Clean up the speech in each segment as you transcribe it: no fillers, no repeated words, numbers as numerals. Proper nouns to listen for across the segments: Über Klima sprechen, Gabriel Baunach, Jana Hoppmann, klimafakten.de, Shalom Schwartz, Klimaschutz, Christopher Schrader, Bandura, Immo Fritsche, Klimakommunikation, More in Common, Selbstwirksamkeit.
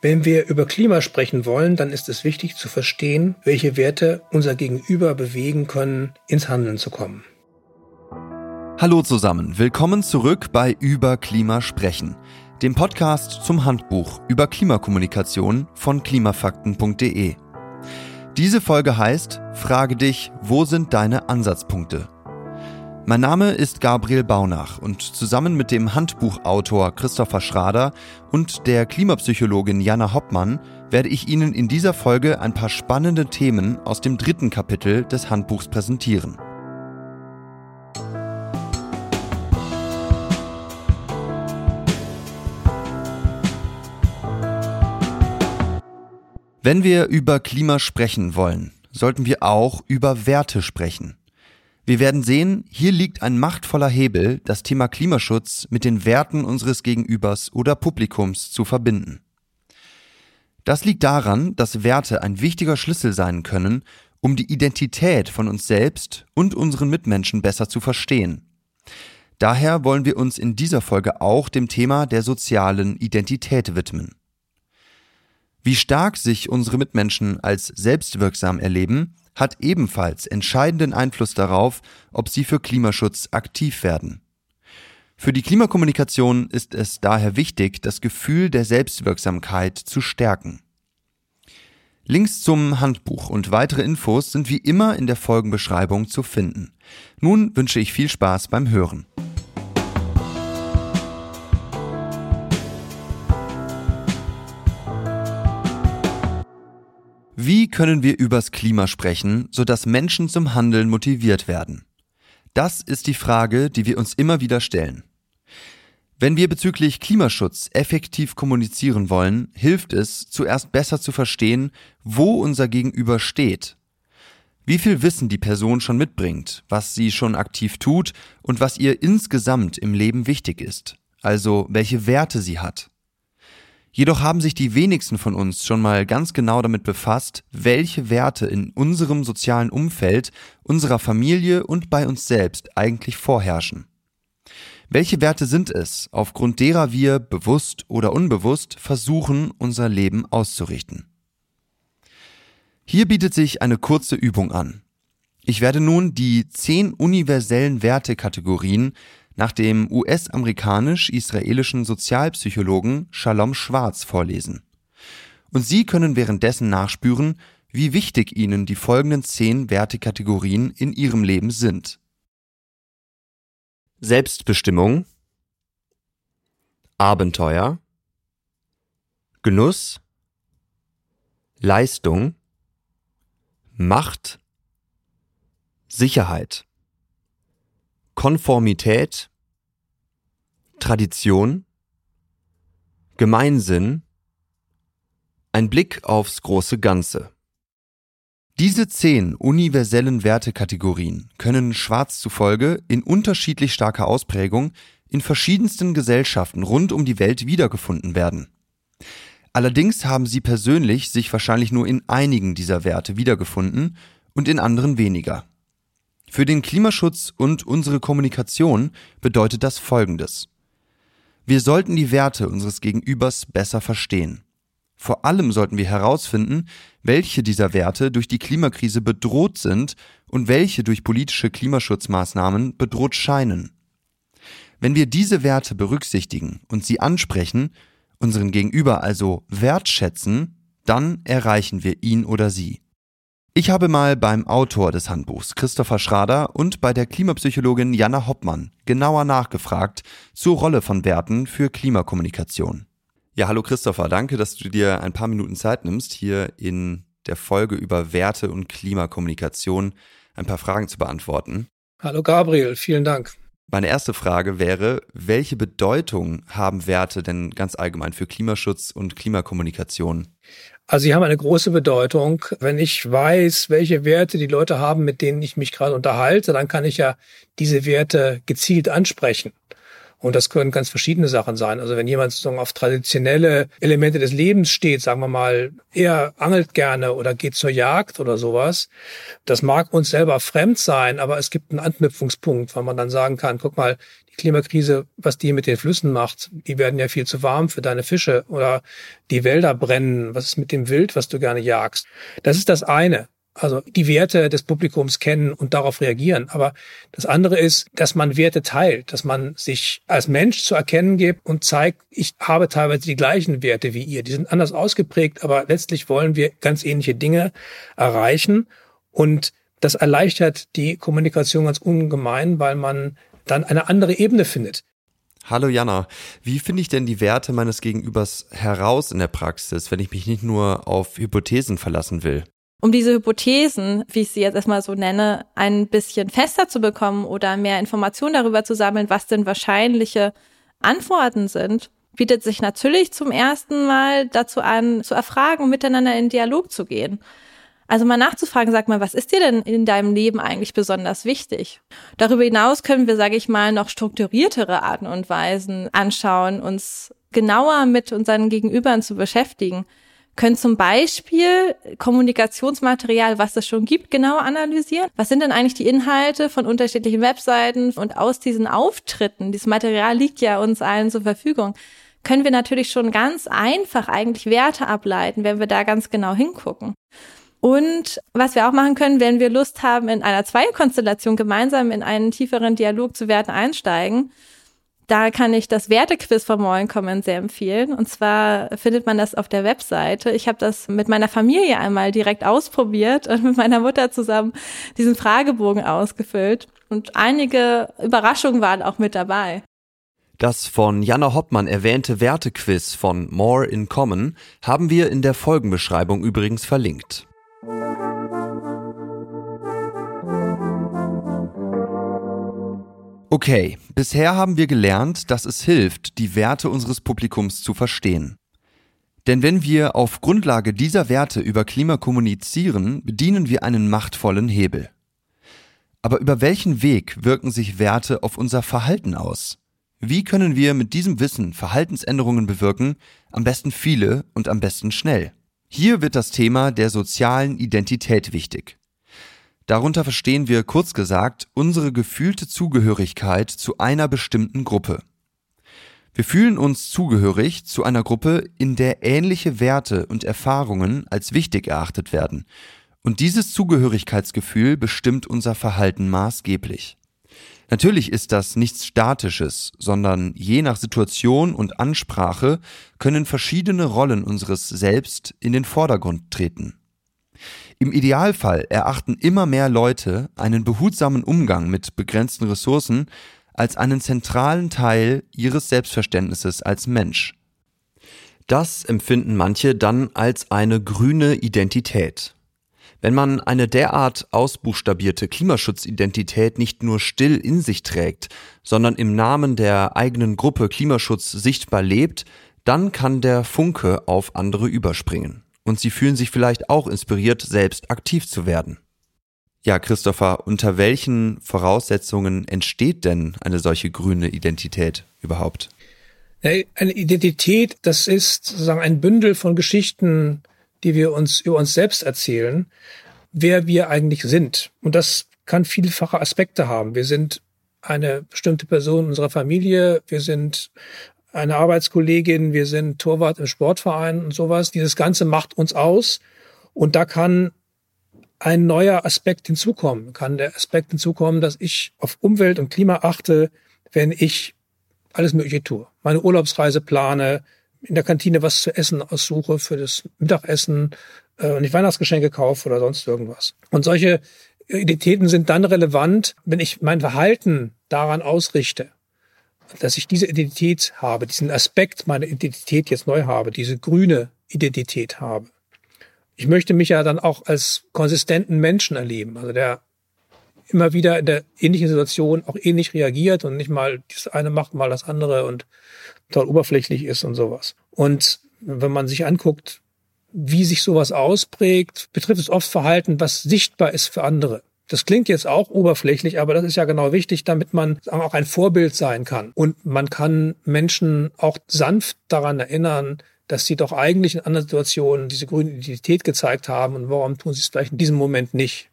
Wenn wir über Klima sprechen wollen, dann ist es wichtig zu verstehen, welche Werte unser Gegenüber bewegen können, ins Handeln zu kommen. Hallo zusammen, willkommen zurück bei Über Klima sprechen, dem Podcast zum Handbuch über Klimakommunikation von klimafakten.de. Diese Folge heißt Frage dich, wo sind deine Ansatzpunkte? Mein Name ist Gabriel Baunach und zusammen mit dem Handbuchautor Christopher Schrader und der Klimapsychologin Jana Hoppmann werde ich Ihnen in dieser Folge ein paar spannende Themen aus dem 3. Kapitel des Handbuchs präsentieren. Wenn wir über Klima sprechen wollen, sollten wir auch über Werte sprechen. Wir werden sehen, hier liegt ein machtvoller Hebel, das Thema Klimaschutz mit den Werten unseres Gegenübers oder Publikums zu verbinden. Das liegt daran, dass Werte ein wichtiger Schlüssel sein können, um die Identität von uns selbst und unseren Mitmenschen besser zu verstehen. Daher wollen wir uns in dieser Folge auch dem Thema der sozialen Identität widmen. Wie stark sich unsere Mitmenschen als selbstwirksam erleben, hat ebenfalls entscheidenden Einfluss darauf, ob sie für Klimaschutz aktiv werden. Für die Klimakommunikation ist es daher wichtig, das Gefühl der Selbstwirksamkeit zu stärken. Links zum Handbuch und weitere Infos sind wie immer in der Folgenbeschreibung zu finden. Nun wünsche ich viel Spaß beim Hören. Wie können wir übers Klima sprechen, sodass Menschen zum Handeln motiviert werden? Das ist die Frage, die wir uns immer wieder stellen. Wenn wir bezüglich Klimaschutz effektiv kommunizieren wollen, hilft es, zuerst besser zu verstehen, wo unser Gegenüber steht. Wie viel Wissen die Person schon mitbringt, was sie schon aktiv tut und was ihr insgesamt im Leben wichtig ist, also welche Werte sie hat. Jedoch haben sich die wenigsten von uns schon mal ganz genau damit befasst, welche Werte in unserem sozialen Umfeld, unserer Familie und bei uns selbst eigentlich vorherrschen. Welche Werte sind es, aufgrund derer wir, bewusst oder unbewusst, versuchen, unser Leben auszurichten? Hier bietet sich eine kurze Übung an. Ich werde nun die 10 universellen Wertekategorien nach dem US-amerikanisch-israelischen Sozialpsychologen Shalom Schwartz vorlesen. Und Sie können währenddessen nachspüren, wie wichtig Ihnen die folgenden 10 Wertekategorien in Ihrem Leben sind. Selbstbestimmung, Abenteuer, Genuss, Leistung, Macht, Sicherheit, Konformität, Tradition, Gemeinsinn, ein Blick aufs große Ganze. Diese 10 universellen Wertekategorien können Schwarz zufolge in unterschiedlich starker Ausprägung in verschiedensten Gesellschaften rund um die Welt wiedergefunden werden. Allerdings haben sie persönlich sich wahrscheinlich nur in einigen dieser Werte wiedergefunden und in anderen weniger. Für den Klimaschutz und unsere Kommunikation bedeutet das Folgendes. Wir sollten die Werte unseres Gegenübers besser verstehen. Vor allem sollten wir herausfinden, welche dieser Werte durch die Klimakrise bedroht sind und welche durch politische Klimaschutzmaßnahmen bedroht scheinen. Wenn wir diese Werte berücksichtigen und sie ansprechen, unseren Gegenüber also wertschätzen, dann erreichen wir ihn oder sie. Ich habe mal beim Autor des Handbuchs, Christopher Schrader, und bei der Klimapsychologin Jana Hoppmann genauer nachgefragt zur Rolle von Werten für Klimakommunikation. Ja, hallo Christopher, danke, dass du dir ein paar Minuten Zeit nimmst, hier in der Folge über Werte und Klimakommunikation ein paar Fragen zu beantworten. Hallo Gabriel, vielen Dank. Meine erste Frage wäre, welche Bedeutung haben Werte denn ganz allgemein für Klimaschutz und Klimakommunikation? Also sie haben eine große Bedeutung. Wenn ich weiß, welche Werte die Leute haben, mit denen ich mich gerade unterhalte, dann kann ich ja diese Werte gezielt ansprechen. Und das können ganz verschiedene Sachen sein. Also wenn jemand sozusagen auf traditionelle Elemente des Lebens steht, sagen wir mal, er angelt gerne oder geht zur Jagd oder sowas, das mag uns selber fremd sein, aber es gibt einen Anknüpfungspunkt, weil man dann sagen kann, guck mal, Klimakrise, was die mit den Flüssen macht, die werden ja viel zu warm für deine Fische oder die Wälder brennen, was ist mit dem Wild, was du gerne jagst. Das ist das eine. Also die Werte des Publikums kennen und darauf reagieren. Aber das andere ist, dass man Werte teilt, dass man sich als Mensch zu erkennen gibt und zeigt, ich habe teilweise die gleichen Werte wie ihr. Die sind anders ausgeprägt, aber letztlich wollen wir ganz ähnliche Dinge erreichen. Und das erleichtert die Kommunikation ganz ungemein, weil man dann eine andere Ebene findet. Hallo Jana, wie finde ich denn die Werte meines Gegenübers heraus in der Praxis, wenn ich mich nicht nur auf Hypothesen verlassen will? Um diese Hypothesen, wie ich sie jetzt erstmal so nenne, ein bisschen fester zu bekommen oder mehr Informationen darüber zu sammeln, was denn wahrscheinliche Antworten sind, bietet sich natürlich zum ersten Mal dazu an, zu erfragen, miteinander in Dialog zu gehen. Also mal nachzufragen, sag mal, was ist dir denn in deinem Leben eigentlich besonders wichtig? Darüber hinaus können wir, sage ich mal, noch strukturiertere Arten und Weisen anschauen, uns genauer mit unseren Gegenübern zu beschäftigen. Können zum Beispiel Kommunikationsmaterial, was es schon gibt, genauer analysieren. Was sind denn eigentlich die Inhalte von unterschiedlichen Webseiten? Und aus diesen Auftritten, dieses Material liegt ja uns allen zur Verfügung, können wir natürlich schon ganz einfach eigentlich Werte ableiten, wenn wir da ganz genau hingucken. Und was wir auch machen können, wenn wir Lust haben, in einer Zweierkonstellation gemeinsam in einen tieferen Dialog zu Werten einsteigen, da kann ich das Wertequiz von More in Common sehr empfehlen. Und zwar findet man das auf der Webseite. Ich habe das mit meiner Familie einmal direkt ausprobiert und mit meiner Mutter zusammen diesen Fragebogen ausgefüllt. Und einige Überraschungen waren auch mit dabei. Das von Jana Hoppmann erwähnte Wertequiz von More in Common haben wir in der Folgenbeschreibung übrigens verlinkt. Okay, bisher haben wir gelernt, dass es hilft, die Werte unseres Publikums zu verstehen. Denn wenn wir auf Grundlage dieser Werte über Klima kommunizieren, bedienen wir einen machtvollen Hebel. Aber über welchen Weg wirken sich Werte auf unser Verhalten aus? Wie können wir mit diesem Wissen Verhaltensänderungen bewirken, am besten viele und am besten schnell? Hier wird das Thema der sozialen Identität wichtig. Darunter verstehen wir, kurz gesagt, unsere gefühlte Zugehörigkeit zu einer bestimmten Gruppe. Wir fühlen uns zugehörig zu einer Gruppe, in der ähnliche Werte und Erfahrungen als wichtig erachtet werden. Und dieses Zugehörigkeitsgefühl bestimmt unser Verhalten maßgeblich. Natürlich ist das nichts Statisches, sondern je nach Situation und Ansprache können verschiedene Rollen unseres Selbst in den Vordergrund treten. Im Idealfall erachten immer mehr Leute einen behutsamen Umgang mit begrenzten Ressourcen als einen zentralen Teil ihres Selbstverständnisses als Mensch. Das empfinden manche dann als eine grüne Identität. Wenn man eine derart ausbuchstabierte Klimaschutzidentität nicht nur still in sich trägt, sondern im Namen der eigenen Gruppe Klimaschutz sichtbar lebt, dann kann der Funke auf andere überspringen. Und sie fühlen sich vielleicht auch inspiriert, selbst aktiv zu werden. Ja, Christopher, unter welchen Voraussetzungen entsteht denn eine solche grüne Identität überhaupt? Eine Identität, das ist sozusagen ein Bündel von Geschichten, die wir uns über uns selbst erzählen, wer wir eigentlich sind. Und das kann vielfache Aspekte haben. Wir sind eine bestimmte Person in unserer Familie, wir sind eine Arbeitskollegin, wir sind Torwart im Sportverein und sowas. Dieses Ganze macht uns aus und da kann ein neuer Aspekt hinzukommen. Kann der Aspekt hinzukommen, dass ich auf Umwelt und Klima achte, wenn ich alles Mögliche tue. Meine Urlaubsreise plane, in der Kantine was zu essen aussuche für das Mittagessen und nicht Weihnachtsgeschenke kaufe oder sonst irgendwas. Und solche Identitäten sind dann relevant, wenn ich mein Verhalten daran ausrichte, dass ich diese Identität habe, diesen Aspekt meiner Identität jetzt neu habe, diese grüne Identität habe. Ich möchte mich ja dann auch als konsistenten Menschen erleben, also der immer wieder in der ähnlichen Situation auch ähnlich reagiert und nicht mal das eine macht mal das andere und total oberflächlich ist und sowas. Und wenn man sich anguckt, wie sich sowas ausprägt, betrifft es oft Verhalten, was sichtbar ist für andere. Das klingt jetzt auch oberflächlich, aber das ist ja genau wichtig, damit man auch ein Vorbild sein kann. Und man kann Menschen auch sanft daran erinnern, dass sie doch eigentlich in anderen Situationen diese grüne Identität gezeigt haben und warum tun sie es vielleicht in diesem Moment nicht.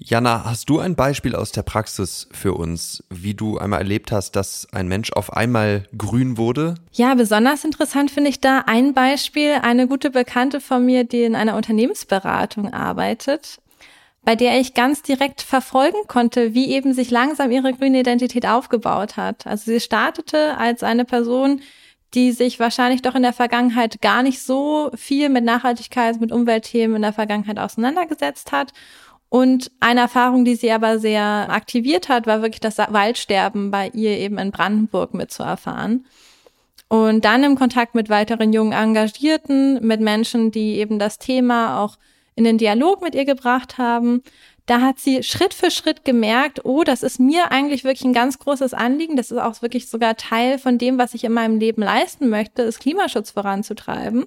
Jana, hast du ein Beispiel aus der Praxis für uns, wie du einmal erlebt hast, dass ein Mensch auf einmal grün wurde? Ja, besonders interessant finde ich da ein Beispiel, eine gute Bekannte von mir, die in einer Unternehmensberatung arbeitet, bei der ich ganz direkt verfolgen konnte, wie eben sich langsam ihre grüne Identität aufgebaut hat. Also sie startete als eine Person, die sich wahrscheinlich doch in der Vergangenheit gar nicht so viel mit Nachhaltigkeit, mit Umweltthemen in der Vergangenheit auseinandergesetzt hat. Und eine Erfahrung, die sie aber sehr aktiviert hat, war wirklich das Waldsterben bei ihr eben in Brandenburg mitzuerfahren. Und dann im Kontakt mit weiteren jungen Engagierten, mit Menschen, die eben das Thema auch in den Dialog mit ihr gebracht haben, da hat sie Schritt für Schritt gemerkt, oh, das ist mir eigentlich wirklich ein ganz großes Anliegen, das ist auch wirklich sogar Teil von dem, was ich in meinem Leben leisten möchte, ist Klimaschutz voranzutreiben.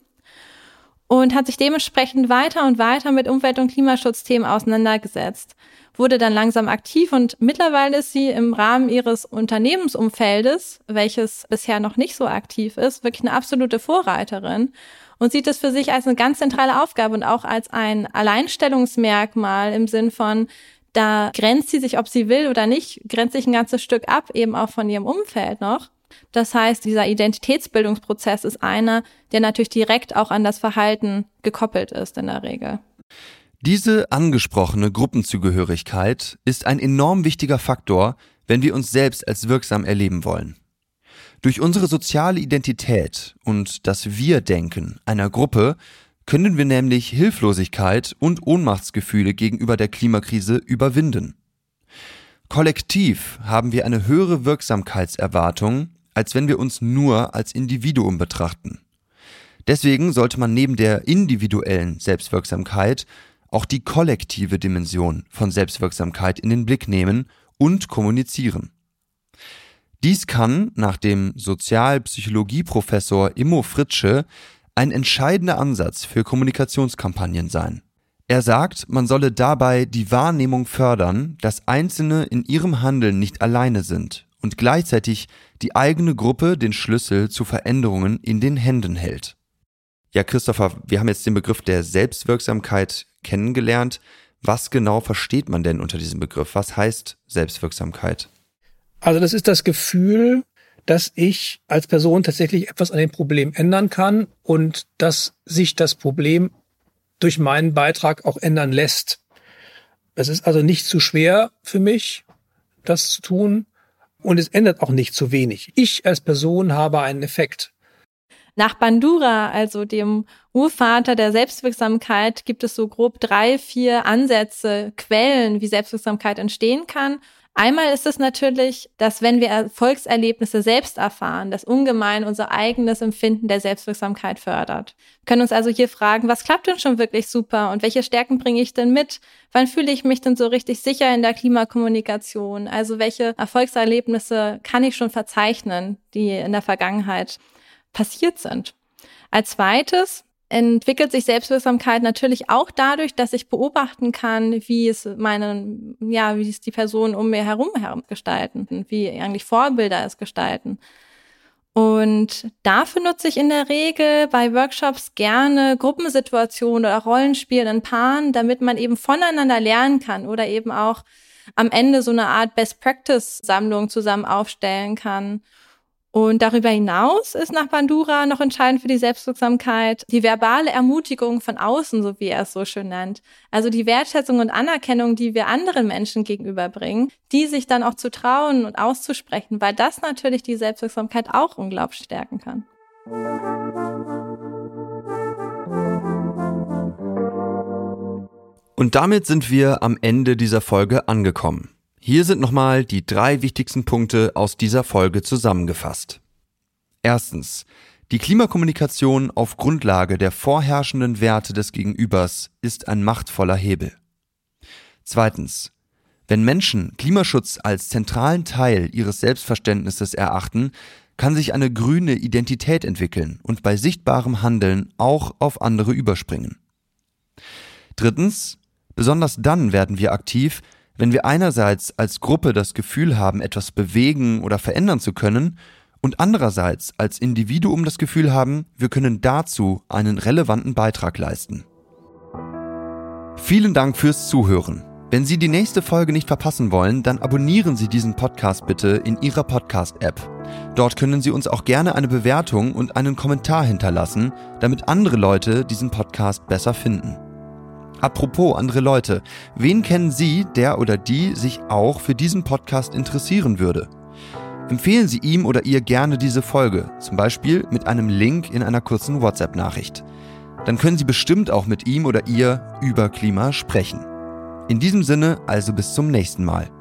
Und hat sich dementsprechend weiter und weiter mit Umwelt- und Klimaschutzthemen auseinandergesetzt, wurde dann langsam aktiv und mittlerweile ist sie im Rahmen ihres Unternehmensumfeldes, welches bisher noch nicht so aktiv ist, wirklich eine absolute Vorreiterin und sieht es für sich als eine ganz zentrale Aufgabe und auch als ein Alleinstellungsmerkmal im Sinn von, da grenzt sie sich, ob sie will oder nicht, grenzt sich ein ganzes Stück ab, eben auch von ihrem Umfeld noch. Das heißt, dieser Identitätsbildungsprozess ist einer, der natürlich direkt auch an das Verhalten gekoppelt ist in der Regel. Diese angesprochene Gruppenzugehörigkeit ist ein enorm wichtiger Faktor, wenn wir uns selbst als wirksam erleben wollen. Durch unsere soziale Identität und das Wir-Denken einer Gruppe können wir nämlich Hilflosigkeit und Ohnmachtsgefühle gegenüber der Klimakrise überwinden. Kollektiv haben wir eine höhere Wirksamkeitserwartung, als wenn wir uns nur als Individuum betrachten. Deswegen sollte man neben der individuellen Selbstwirksamkeit auch die kollektive Dimension von Selbstwirksamkeit in den Blick nehmen und kommunizieren. Dies kann nach dem Sozialpsychologieprofessor Immo Fritsche ein entscheidender Ansatz für Kommunikationskampagnen sein. Er sagt, man solle dabei die Wahrnehmung fördern, dass Einzelne in ihrem Handeln nicht alleine sind und gleichzeitig die eigene Gruppe den Schlüssel zu Veränderungen in den Händen hält. Ja, Christopher, wir haben jetzt den Begriff der Selbstwirksamkeit kennengelernt. Was genau versteht man denn unter diesem Begriff? Was heißt Selbstwirksamkeit? Also das ist das Gefühl, dass ich als Person tatsächlich etwas an dem Problem ändern kann und dass sich das Problem durch meinen Beitrag auch ändern lässt. Es ist also nicht zu schwer für mich, das zu tun. Und es ändert auch nicht zu wenig. Ich als Person habe einen Effekt. Nach Bandura, also dem Urvater der Selbstwirksamkeit, gibt es so grob 3-4 Ansätze, Quellen, wie Selbstwirksamkeit entstehen kann. Einmal ist es natürlich, dass wenn wir Erfolgserlebnisse selbst erfahren, das ungemein unser eigenes Empfinden der Selbstwirksamkeit fördert. Wir können uns also hier fragen, was klappt denn schon wirklich super und welche Stärken bringe ich denn mit? Wann fühle ich mich denn so richtig sicher in der Klimakommunikation? Also welche Erfolgserlebnisse kann ich schon verzeichnen, die in der Vergangenheit passiert sind? Als zweites entwickelt sich Selbstwirksamkeit natürlich auch dadurch, dass ich beobachten kann, wie es die Personen um mir herum gestalten, wie eigentlich Vorbilder es gestalten. Und dafür nutze ich in der Regel bei Workshops gerne Gruppensituationen oder Rollenspiele in Paaren, damit man eben voneinander lernen kann oder eben auch am Ende so eine Art Best-Practice-Sammlung zusammen aufstellen kann. Und darüber hinaus ist nach Bandura noch entscheidend für die Selbstwirksamkeit die verbale Ermutigung von außen, so wie er es so schön nennt. Also die Wertschätzung und Anerkennung, die wir anderen Menschen gegenüberbringen, die sich dann auch zu trauen und auszusprechen, weil das natürlich die Selbstwirksamkeit auch unglaublich stärken kann. Und damit sind wir am Ende dieser Folge angekommen. Hier sind nochmal die 3 wichtigsten Punkte aus dieser Folge zusammengefasst. Erstens, die Klimakommunikation auf Grundlage der vorherrschenden Werte des Gegenübers ist ein machtvoller Hebel. Zweitens, wenn Menschen Klimaschutz als zentralen Teil ihres Selbstverständnisses erachten, kann sich eine grüne Identität entwickeln und bei sichtbarem Handeln auch auf andere überspringen. Drittens, besonders dann werden wir aktiv, wenn wir einerseits als Gruppe das Gefühl haben, etwas bewegen oder verändern zu können und andererseits als Individuum das Gefühl haben, wir können dazu einen relevanten Beitrag leisten. Vielen Dank fürs Zuhören. Wenn Sie die nächste Folge nicht verpassen wollen, dann abonnieren Sie diesen Podcast bitte in Ihrer Podcast-App. Dort können Sie uns auch gerne eine Bewertung und einen Kommentar hinterlassen, damit andere Leute diesen Podcast besser finden. Apropos andere Leute, wen kennen Sie, der oder die sich auch für diesen Podcast interessieren würde? Empfehlen Sie ihm oder ihr gerne diese Folge, zum Beispiel mit einem Link in einer kurzen WhatsApp-Nachricht. Dann können Sie bestimmt auch mit ihm oder ihr über Klima sprechen. In diesem Sinne also bis zum nächsten Mal.